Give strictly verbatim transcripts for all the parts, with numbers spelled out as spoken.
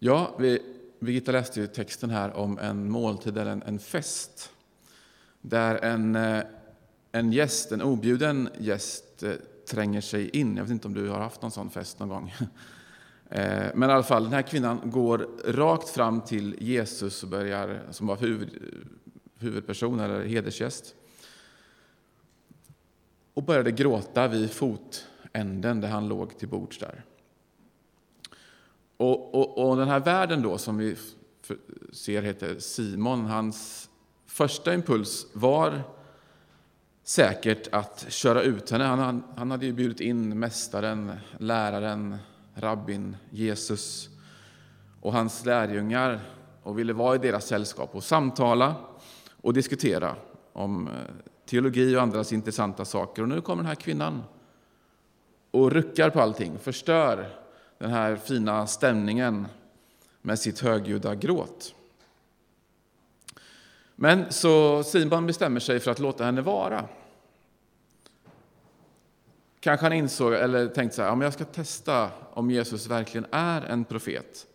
Ja, vi, Birgitta läste ju texten här om en måltid eller en, en fest. Där en, en gäst, en objuden gäst tränger sig in. Jag vet inte om du har haft någon sån fest någon gång. Men i alla fall, den här kvinnan går rakt fram till Jesus och börjar, som var huvud, huvudperson eller hedersgäst. Och började gråta vid fotänden där han låg till bords där. Och, och, och den här värden då som vi ser heter Simon, hans första impuls var säkert att köra ut henne. Han, han, han hade ju bjudit in mästaren, läraren, rabbin, Jesus och hans lärjungar och ville vara i deras sällskap och samtala och diskutera om teologi och andras intressanta saker. Och nu kommer den här kvinnan och ruckar på allting, förstör den här fina stämningen med sitt högljudda gråt. Men så Simon bestämmer sig för att låta henne vara. Kanske han insåg eller tänkte så här, om jag ska testa om Jesus verkligen är en profet.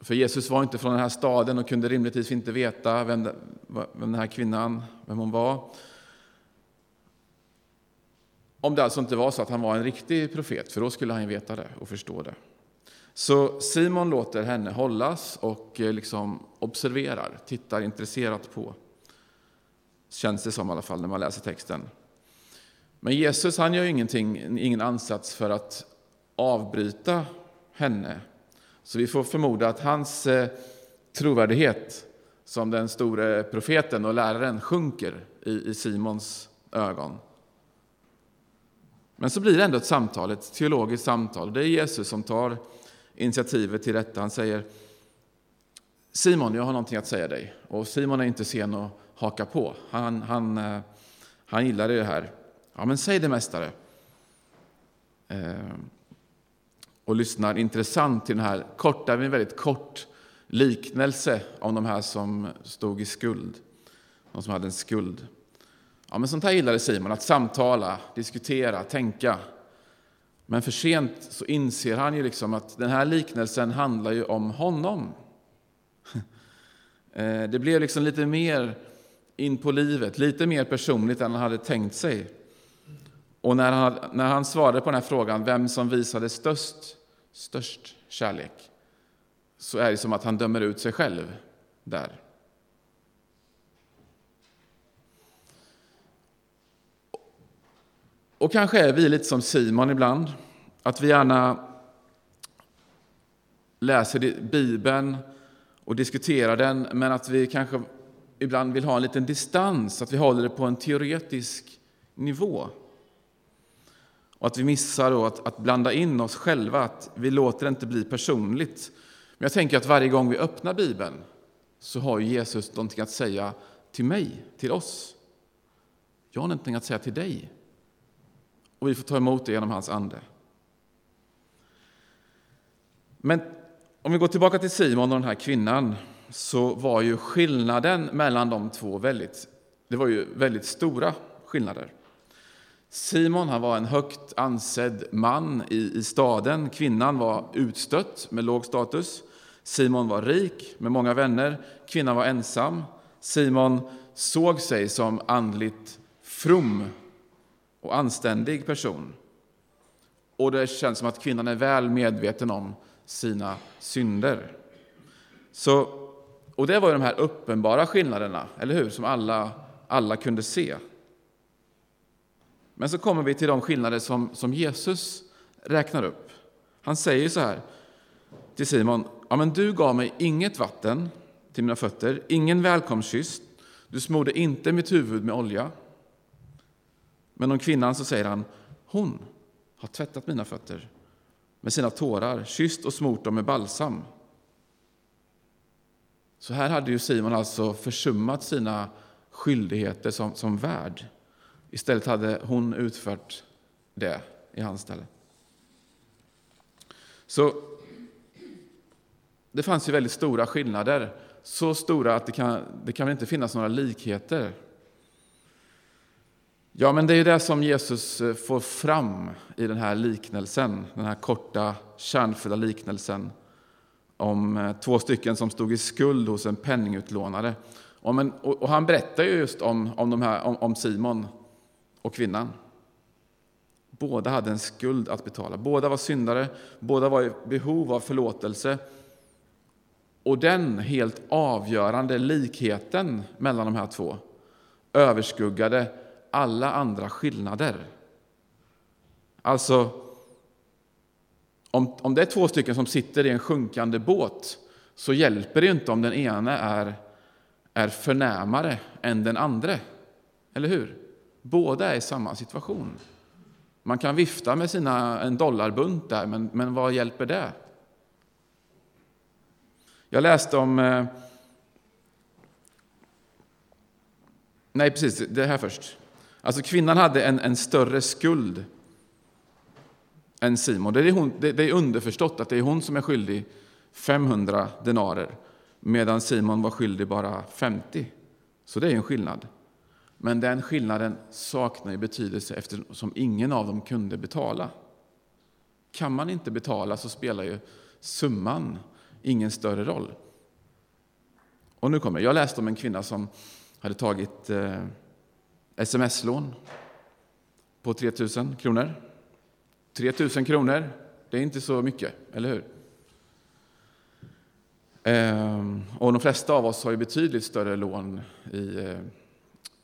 För Jesus var inte från den här staden och kunde rimligtvis inte veta vem den här kvinnan, vem hon var. Om det alltså inte var så att han var en riktig profet, för då skulle han ju veta det och förstå det. Så Simon låter henne hållas och liksom observerar, tittar intresserat på. Känns det som i alla fall när man läser texten. Men Jesus, han gör ju ingenting, ingen ansats för att avbryta henne. Så vi får förmoda att hans trovärdighet som den stora profeten och läraren sjunker i Simons ögon. Men så blir det ändå ett samtal, ett teologiskt samtal. Det är Jesus som tar initiativet till detta. Han säger, Simon, jag har någonting att säga dig. Och Simon är inte sen att haka på. Han, han, han gillar det här. Ja, men säg det, mästare. Eh, och lyssnar intressant till den här korta, en väldigt kort liknelse om de här som stod i skuld. De som hade en skuld. Ja, men sånt här gillade Simon, att samtala, diskutera, tänka. Men för sent så inser han ju liksom att den här liknelsen handlar ju om honom. Det blev liksom lite mer in på livet, lite mer personligt än han hade tänkt sig. Och när han, när han svarade på den här frågan, vem som visade störst, störst kärlek, så är det som att han dömer ut sig själv där. Och kanske är vi lite som Simon ibland, att vi gärna läser Bibeln och diskuterar den, men att vi kanske ibland vill ha en liten distans, att vi håller det på en teoretisk nivå. Och att vi missar då att, att blanda in oss själva, att vi låter det inte bli personligt. Men jag tänker att varje gång vi öppnar Bibeln så har ju Jesus någonting att säga till mig, till oss. Jag har någonting att säga till dig. Och vi får ta emot det genom hans ande. Men om vi går tillbaka till Simon och den här kvinnan, så var ju skillnaden mellan de två väldigt, det var ju väldigt stora skillnader. Simon, han var en högt ansedd man i, i staden. Kvinnan var utstött med låg status. Simon var rik med många vänner. Kvinnan var ensam. Simon såg sig som andligt from och anständig person. Och det känns som att kvinnan är väl medveten om sina synder. Så, och det var ju de här uppenbara skillnaderna, eller hur? Som alla, alla kunde se. Men så kommer vi till de skillnader som, som Jesus räknar upp. Han säger så här till Simon. Ja, men du gav mig inget vatten till mina fötter. Ingen välkomstkyss. Du smorde inte mitt huvud med olja. Men om kvinnan så säger han, hon har tvättat mina fötter med sina tårar, kysst och smort dem med balsam. Så här hade ju Simon alltså försummat sina skyldigheter som, som värd. Istället hade hon utfört det i hans ställe. Så det fanns ju väldigt stora skillnader. Så stora att det kan, det kan väl inte finnas några likheter. Ja, men det är ju det som Jesus får fram i den här liknelsen, den här korta, kärnfulla liknelsen om två stycken som stod i skuld hos en penningutlånare. Och, men, och, och han berättar ju just om, om, de här, om, om Simon och kvinnan. Båda hade en skuld att betala. Båda var syndare. Båda var i behov av förlåtelse. Och den helt avgörande likheten mellan de här två överskuggade alla andra skillnader. Alltså, om, om det är två stycken som sitter i en sjunkande båt, så hjälper det inte om den ena är, är förnämare än den andra. Eller hur? Båda är i samma situation. Man kan vifta med sina, en dollarbunt där, men, men vad hjälper det? Jag läste om... Eh, nej, precis, det här först. Alltså kvinnan hade en, en större skuld än Simon. Det är, hon, det, det är underförstått att det är hon som är skyldig femhundra denarer. Medan Simon var skyldig bara femtio. Så det är en skillnad. Men den skillnaden saknar ju betydelse eftersom ingen av dem kunde betala. Kan man inte betala så spelar ju summan ingen större roll. Och nu kommer jag. Jag läste om en kvinna som hade tagit eh, sms-lån på tre tusen kronor. tre tusen kronor, det är inte så mycket, eller hur? Ehm, och de flesta av oss har ju betydligt större lån i... Eh,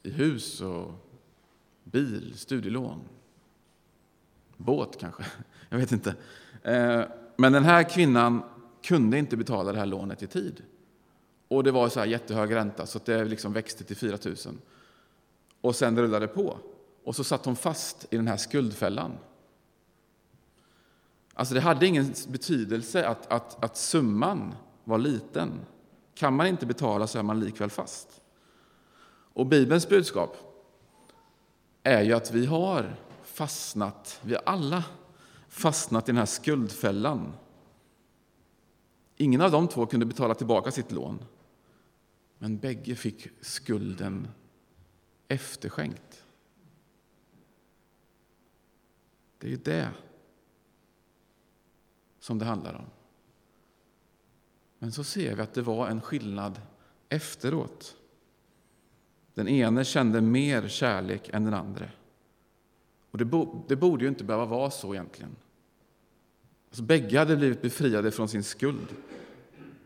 I hus och bil, studielån, båt kanske, jag vet inte. Men den här kvinnan kunde inte betala det här lånet i tid. Och det var så här jättehög ränta så att det liksom växte till fyra tusen. Och sen rullade det på. Och så satt hon fast i den här skuldfällan. Alltså det hade ingen betydelse att, att, att summan var liten. Kan man inte betala så är man likväl fast. Och Bibelns budskap är ju att vi har fastnat, vi har alla fastnat i den här skuldfällan. Ingen av de två kunde betala tillbaka sitt lån. Men bägge fick skulden efterskänkt. Det är ju det som det handlar om. Men så ser vi att det var en skillnad efteråt. Den ene kände mer kärlek än den andra. Och det, bo, det borde ju inte behöva vara så egentligen. Alltså, bägge hade blivit befriade från sin skuld.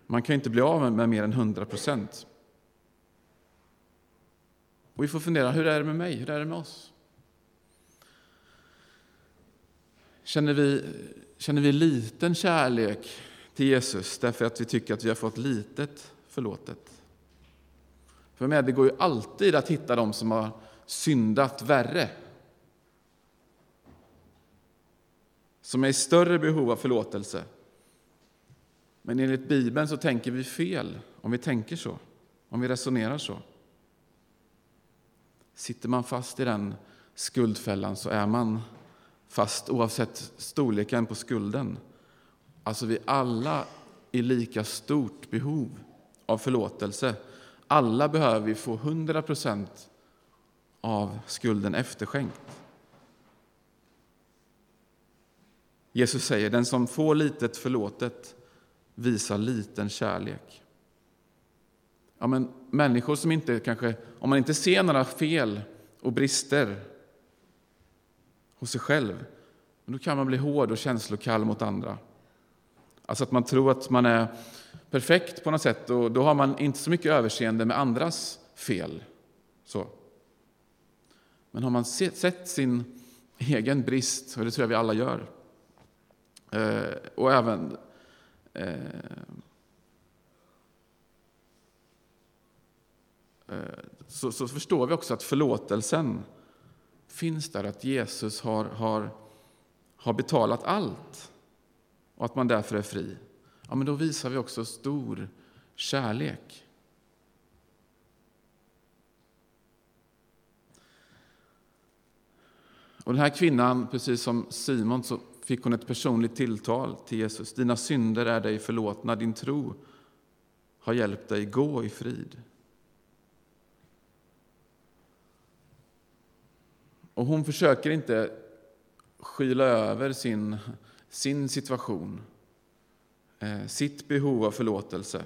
Man kan ju inte bli av med, med mer än hundra procent. Och vi får fundera, hur är det med mig? Hur är det med oss? Känner vi, känner vi liten kärlek till Jesus därför att vi tycker att vi har fått litet förlåtet? För med det går ju alltid att hitta de som har syndat värre. Som är i större behov av förlåtelse. Men enligt Bibeln så tänker vi fel om vi tänker så. Om vi resonerar så. Sitter man fast i den skuldfällan så är man fast oavsett storleken på skulden. Alltså vi alla är lika stort behov av förlåtelse. Alla behöver vi få hundra procent av skulden efterskänkt. Jesus säger, den som får litet förlåtet visar liten kärlek. Ja, men människor som inte kanske, om man inte ser några fel och brister hos sig själv, då kan man bli hård och känslokall mot andra. Alltså att man tror att man är perfekt på något sätt, och då har man inte så mycket överseende med andras fel. Så. Men har man sett sin egen brist, och det tror jag vi alla gör, eh, och även eh, så, så förstår vi också att förlåtelsen finns där, att Jesus har, har, har betalat allt och att man därför är fri. Ja, men då visar vi också stor kärlek. Och den här kvinnan, precis som Simon, så fick hon ett personligt tilltal till Jesus. Dina synder är dig förlåtna, din tro har hjälpt dig gå i frid. Och hon försöker inte skyla över sin, sin situation, sitt behov av förlåtelse.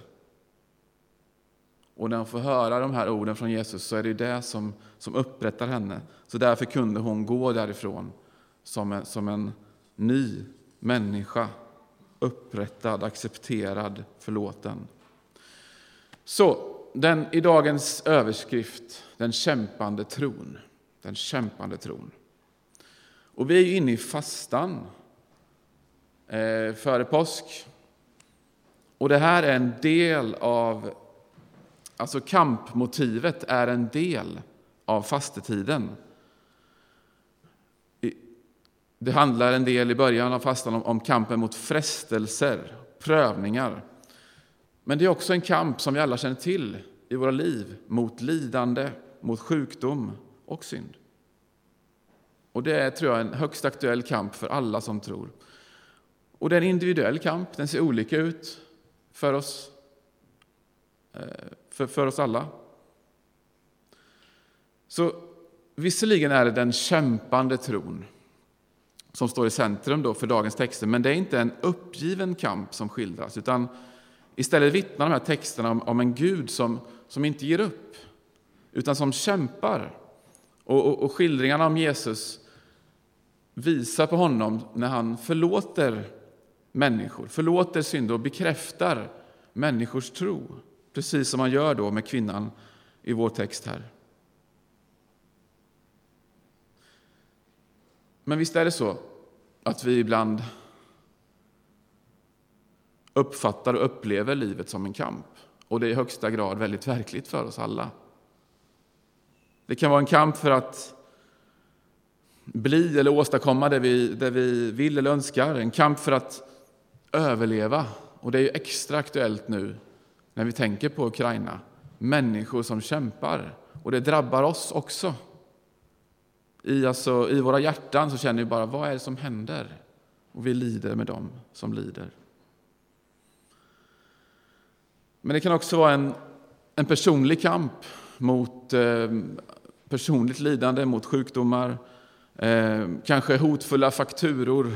Och när hon får höra de här orden från Jesus så är det det som, som upprättar henne. Så därför kunde hon gå därifrån som en, som en ny människa. Upprättad, accepterad, förlåten. Så, den, i dagens överskrift, den kämpande tron. Den kämpande tron. Och vi är ju inne i fastan eh, före påsk. Och det här är en del av, alltså kampmotivet är en del av fastetiden. Det handlar en del i början av fastan om, om kampen mot frestelser, prövningar. Men det är också en kamp som vi alla känner till i våra liv mot lidande, mot sjukdom och synd. Och det är, tror jag, en högst aktuell kamp för alla som tror. Och det är en individuell kamp, den ser olika ut för oss, för, för oss alla. Så visserligen är det den kämpande tron som står i centrum då för dagens texter. Men det är inte en uppgiven kamp som skildras. Utan istället vittnar de här texterna om, om en Gud som, som inte ger upp. Utan som kämpar. Och, och, och skildringarna om Jesus visar på honom när han förlåter människor. Förlåter synder och bekräftar människors tro. Precis som han gör då med kvinnan i vår text här. Men visst är det så att vi ibland uppfattar och upplever livet som en kamp. Och det är i högsta grad väldigt verkligt för oss alla. Det kan vara en kamp för att bli eller åstadkomma det vi, det vi vill eller önskar. En kamp för att överleva. Och det är ju extra aktuellt nu när vi tänker på Ukraina. Människor som kämpar. Och det drabbar oss också. I, alltså, I våra hjärtan så känner vi bara, vad är det som händer? Och vi lider med dem som lider. Men det kan också vara en, en personlig kamp mot eh, personligt lidande, mot sjukdomar. Eh, kanske hotfulla fakturor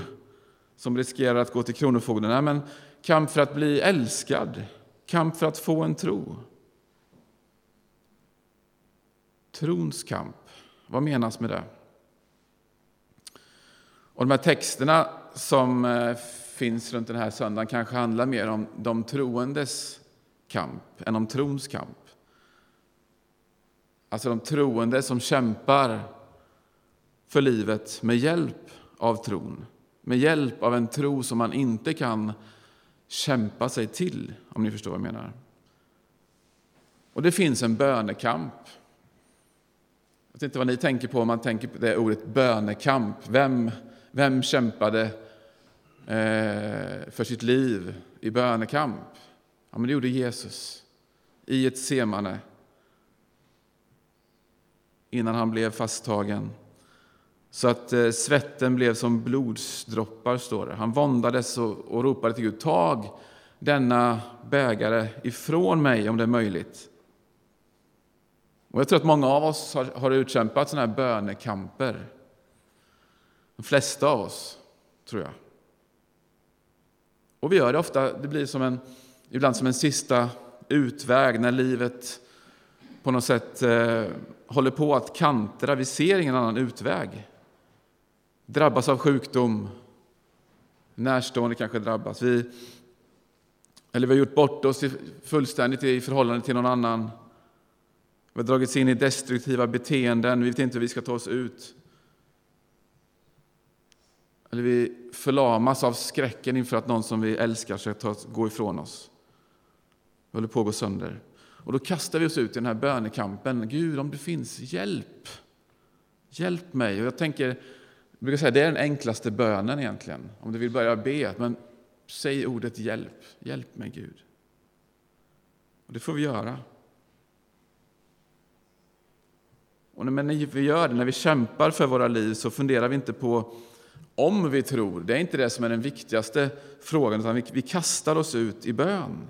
som riskerar att gå till kronofogden. Nej, men kamp för att bli älskad. Kamp för att få en tro. Trons kamp. Vad menas med det? Och de här texterna som finns runt den här söndagen kanske handlar mer om de troendes kamp än om trons kamp. Alltså de troende som kämpar för livet med hjälp av tron. Med hjälp av en tro som man inte kan kämpa sig till, om ni förstår vad jag menar. Och det finns en bönekamp. Jag vet inte vad ni tänker på om man tänker på det ordet bönekamp. Vem, vem kämpade eh, för sitt liv i bönekamp? Ja, men det gjorde Jesus i ett Getsemane innan han blev fasttagen. Så att eh, svetten blev som blodsdroppar, står det. Han våndades och, och ropade till Gud, tag denna bägare ifrån mig om det är möjligt. Och jag tror att många av oss har, har utkämpat sådana här bönekamper. De flesta av oss, tror jag. Och vi gör det ofta, det blir som en, ibland som en sista utväg när livet på något sätt eh, håller på att kantra. Vi ser ingen annan utväg. Drabbas av sjukdom. Närstående kanske drabbas. Vi, eller vi har gjort bort oss fullständigt i förhållande till någon annan. Vi har dragits in i destruktiva beteenden. Vi vet inte hur vi ska ta oss ut. Eller vi förlamas av skräcken inför att någon som vi älskar ska ta, gå ifrån oss. Vi håller på att gå sönder. Och då kastar vi oss ut i den här bönekampen. Gud, om du finns, hjälp. Hjälp mig. Och jag tänker, jag brukar säga, det är den enklaste bönen egentligen. Om du vill börja be, men säg ordet hjälp. Hjälp mig, Gud. Och det får vi göra. Och när vi gör det, när vi kämpar för våra liv, så funderar vi inte på om vi tror. Det är inte det som är den viktigaste frågan, utan vi, vi kastar oss ut i bön.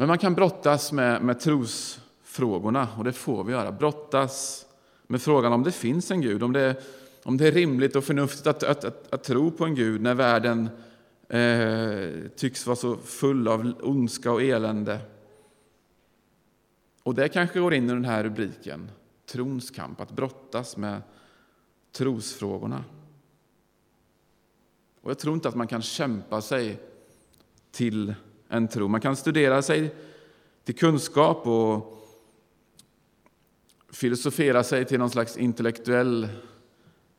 Men man kan brottas med, med trosfrågorna, och det får vi göra. Brottas med frågan om det finns en Gud, om det, om det är rimligt och förnuftigt att, att, att, att tro på en Gud när världen eh, tycks vara så full av ondska och elände. Och det kanske går in i den här rubriken, trons kamp, att brottas med trosfrågorna. Och jag tror inte att man kan kämpa sig till en tro. Man kan studera sig till kunskap och filosofera sig till någon slags intellektuell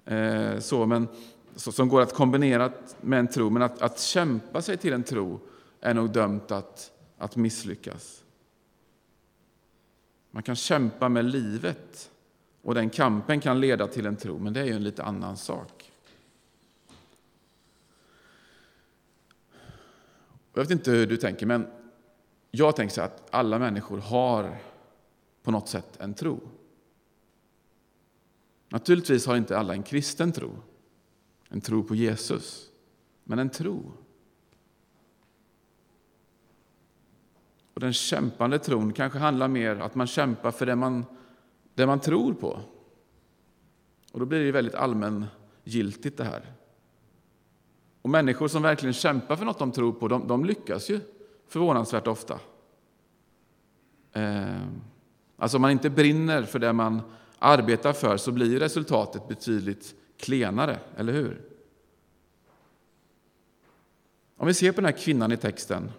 eh, så, men, så, som går att kombinera med en tro. Men att, att kämpa sig till en tro är nog dömt att, att misslyckas. Man kan kämpa med livet, och den kampen kan leda till en tro, men det är ju en lite annan sak. Jag vet inte hur du tänker, men jag tänker så att alla människor har på något sätt en tro. Naturligtvis har inte alla en kristen tro, en tro på Jesus, men en tro. Och den kämpande tron kanske handlar mer om att man kämpar för det man, det man tror på. Och då blir det väldigt allmängiltigt det här. Och människor som verkligen kämpar för något de tror på, de, de lyckas ju förvånansvärt ofta. Eh, alltså om man inte brinner för det man arbetar för, så blir resultatet betydligt klenare, eller hur? Om vi ser på den här kvinnan i texten.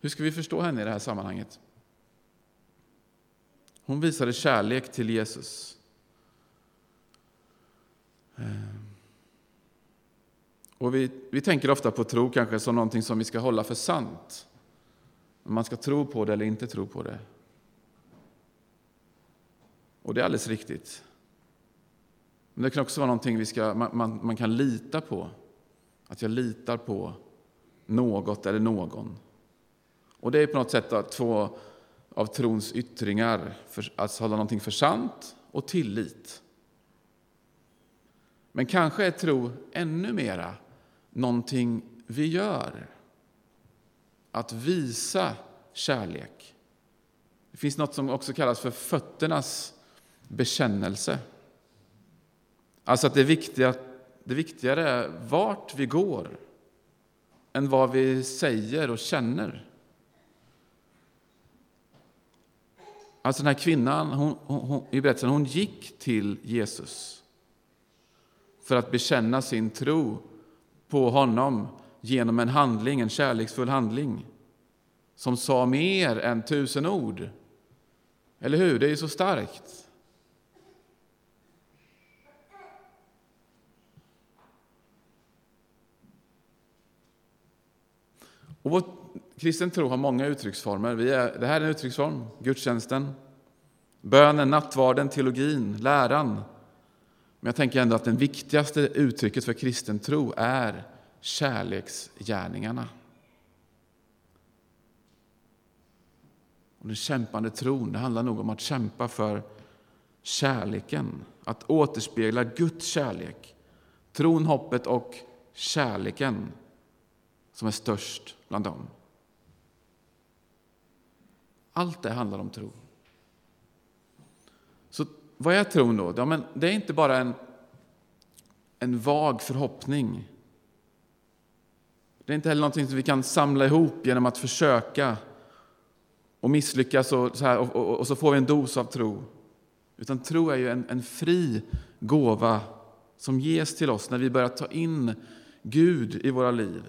Hur ska vi förstå henne i det här sammanhanget? Hon visade kärlek till Jesus. Och vi, vi tänker ofta på tro kanske som någonting som vi ska hålla för sant. Man ska tro på det eller inte tro på det. Och det är alldeles riktigt. Men det kan också vara någonting vi ska, man, man, man kan lita på. Att jag litar på något eller någon. Och det är på något sätt två av trons yttringar, för att hålla någonting för sant och tillit. Men kanske är tro ännu mera någonting vi gör. Att visa kärlek. Det finns något som också kallas för fötternas bekännelse. Alltså att det, viktiga, det viktigare är vart vi går än vad vi säger och känner. Alltså den här kvinnan hon, hon, hon, i berättelsen, hon gick till Jesus för att bekänna sin tro på honom genom en handling, en kärleksfull handling som sa mer än tusen ord. Eller hur? Det är ju så starkt. Och vår kristen tro har många uttrycksformer. Vi är, det här är en uttrycksform, gudstjänsten, bönen, nattvarden, teologin, läran. Men jag tänker ändå att det viktigaste uttrycket för kristen tro är kärleksgärningarna. Och den kämpande tron, det handlar nog om att kämpa för kärleken. Att återspegla Guds kärlek. Tron, hoppet och kärleken som är störst bland dem. Allt det handlar om tro. Så vad är tron då? Ja, men det är inte bara en, en vag förhoppning. Det är inte heller någonting som vi kan samla ihop genom att försöka och misslyckas och så, här, och, och, och så får vi en dos av tro. Utan tro är ju en, en fri gåva som ges till oss när vi börjar ta in Gud i våra liv.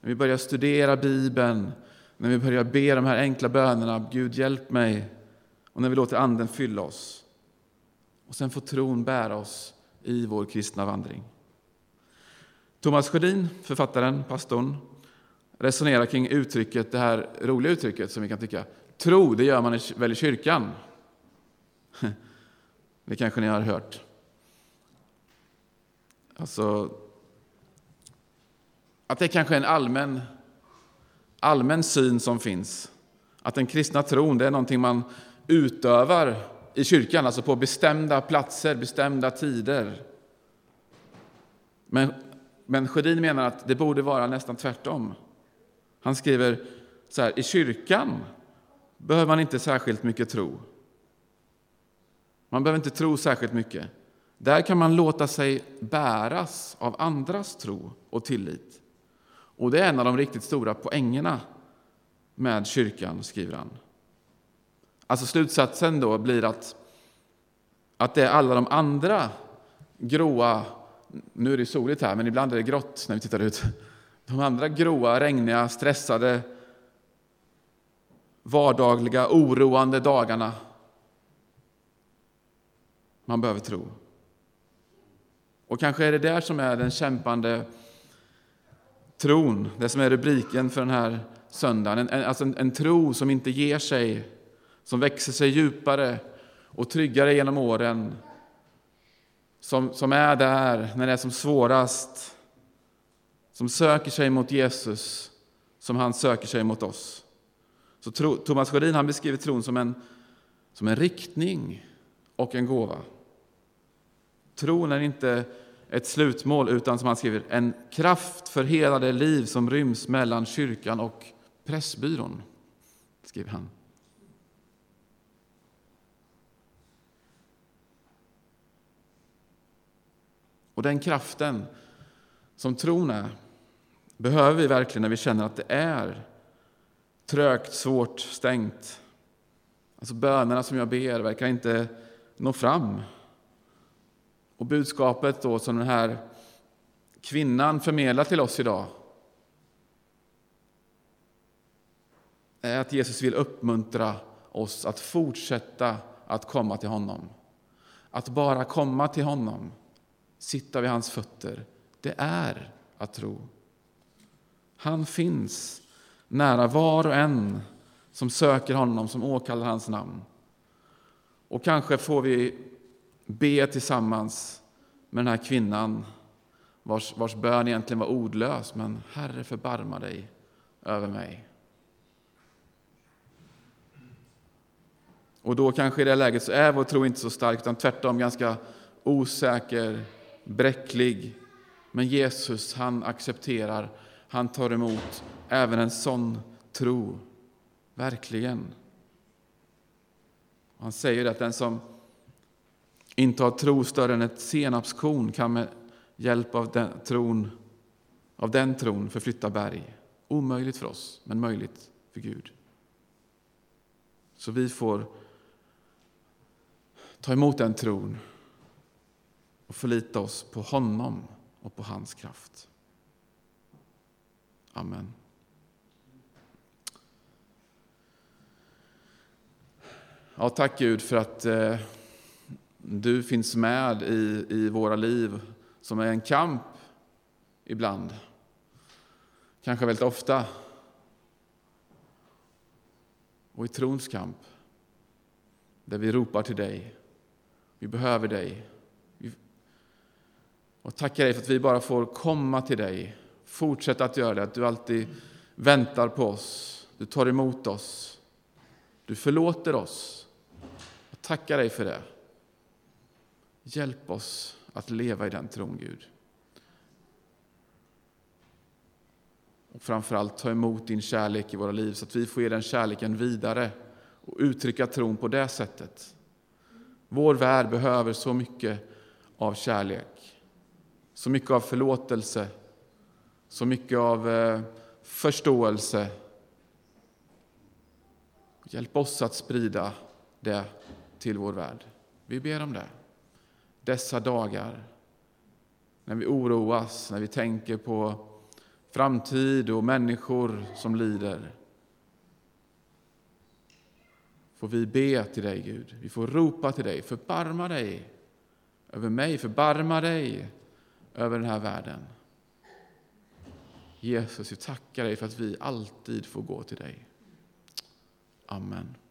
När vi börjar studera Bibeln. När vi börjar be de här enkla bönerna, Gud hjälp mig. Och när vi låter anden fylla oss. Och sen får tron bära oss i vår kristna vandring. Thomas Schardin, författaren, pastorn, resonerar kring uttrycket, det här roliga uttrycket som vi kan tycka. Tro, det gör man väl i kyrkan. Det kanske ni har hört. Alltså, att det kanske är en allmän... allmän syn som finns. Att den kristna tron, det är någonting man utövar i kyrkan. Alltså på bestämda platser, bestämda tider. Men Men Sjödin menar att det borde vara nästan tvärtom. Han skriver så här: i kyrkan behöver man inte särskilt mycket tro. Man behöver inte tro särskilt mycket. Där kan man låta sig bäras av andras tro och tillit. Och det är en av de riktigt stora poängerna med kyrkan, skriver han. Alltså slutsatsen då blir att, att det är alla de andra gråa, nu är det soligt här men ibland är det grått när vi tittar ut, de andra gråa, regniga, stressade, vardagliga, oroande dagarna. Man behöver tro. Och kanske är det där som är den kämpande tron, det som är rubriken för den här söndagen. En, en, alltså en, en tro som inte ger sig, som växer sig djupare och tryggare genom åren. Som, som är där när det är som svårast. Som söker sig mot Jesus, som han söker sig mot oss. Så tro, Thomas Schardin, han beskriver tron som en, som en riktning och en gåva. Tron är inte ett slutmål utan, som han skriver, en kraft för hela det liv som ryms mellan kyrkan och pressbyrån, skriver han. Och den kraften som tron är, behöver vi verkligen när vi känner att det är trögt, svårt, stängt. Alltså bönerna som jag ber verkar inte nå fram. Och budskapet då som den här kvinnan förmedlar till oss idag är att Jesus vill uppmuntra oss att fortsätta att komma till honom. Att bara komma till honom, sitta vid hans fötter, det är att tro. Han finns nära var och en som söker honom, som åkallar hans namn. Och kanske får vi be tillsammans med den här kvinnan vars, vars bön egentligen var ordlös, men Herre, förbarma dig över mig. Och då kanske i det läget så är vår tro inte så stark utan tvärtom ganska osäker, bräcklig. Men Jesus, han accepterar, han tar emot även en sån tro, verkligen. Han säger att den som inte har tro större än ett senapskorn kan med hjälp av den tron, av den tron förflytta berg. Omöjligt för oss, men möjligt för Gud. Så vi får ta emot den tron och förlita oss på honom och på hans kraft. Amen. Ja, tack Gud för att eh, du finns med i, i våra liv som är en kamp ibland. Kanske väldigt ofta. Och i trons kamp. Där vi ropar till dig. Vi behöver dig. Vi... Och tackar dig för att vi bara får komma till dig. Fortsätt att göra det. Att du alltid väntar på oss. Du tar emot oss. Du förlåter oss. Och tackar dig för det. Hjälp oss att leva i den tron, Gud. Och framförallt ta emot din kärlek i våra liv så att vi får ge den kärleken vidare och uttrycka tron på det sättet. Vår värld behöver så mycket av kärlek. Så mycket av förlåtelse. Så mycket av eh, förståelse. Hjälp oss att sprida det till vår värld. Vi ber om det. Dessa dagar, när vi oroas, när vi tänker på framtid och människor som lider. Får vi be till dig, Gud. Vi får ropa till dig. Förbarma dig över mig. Förbarma dig över den här världen. Jesus, vi tackar dig för att vi alltid får gå till dig. Amen.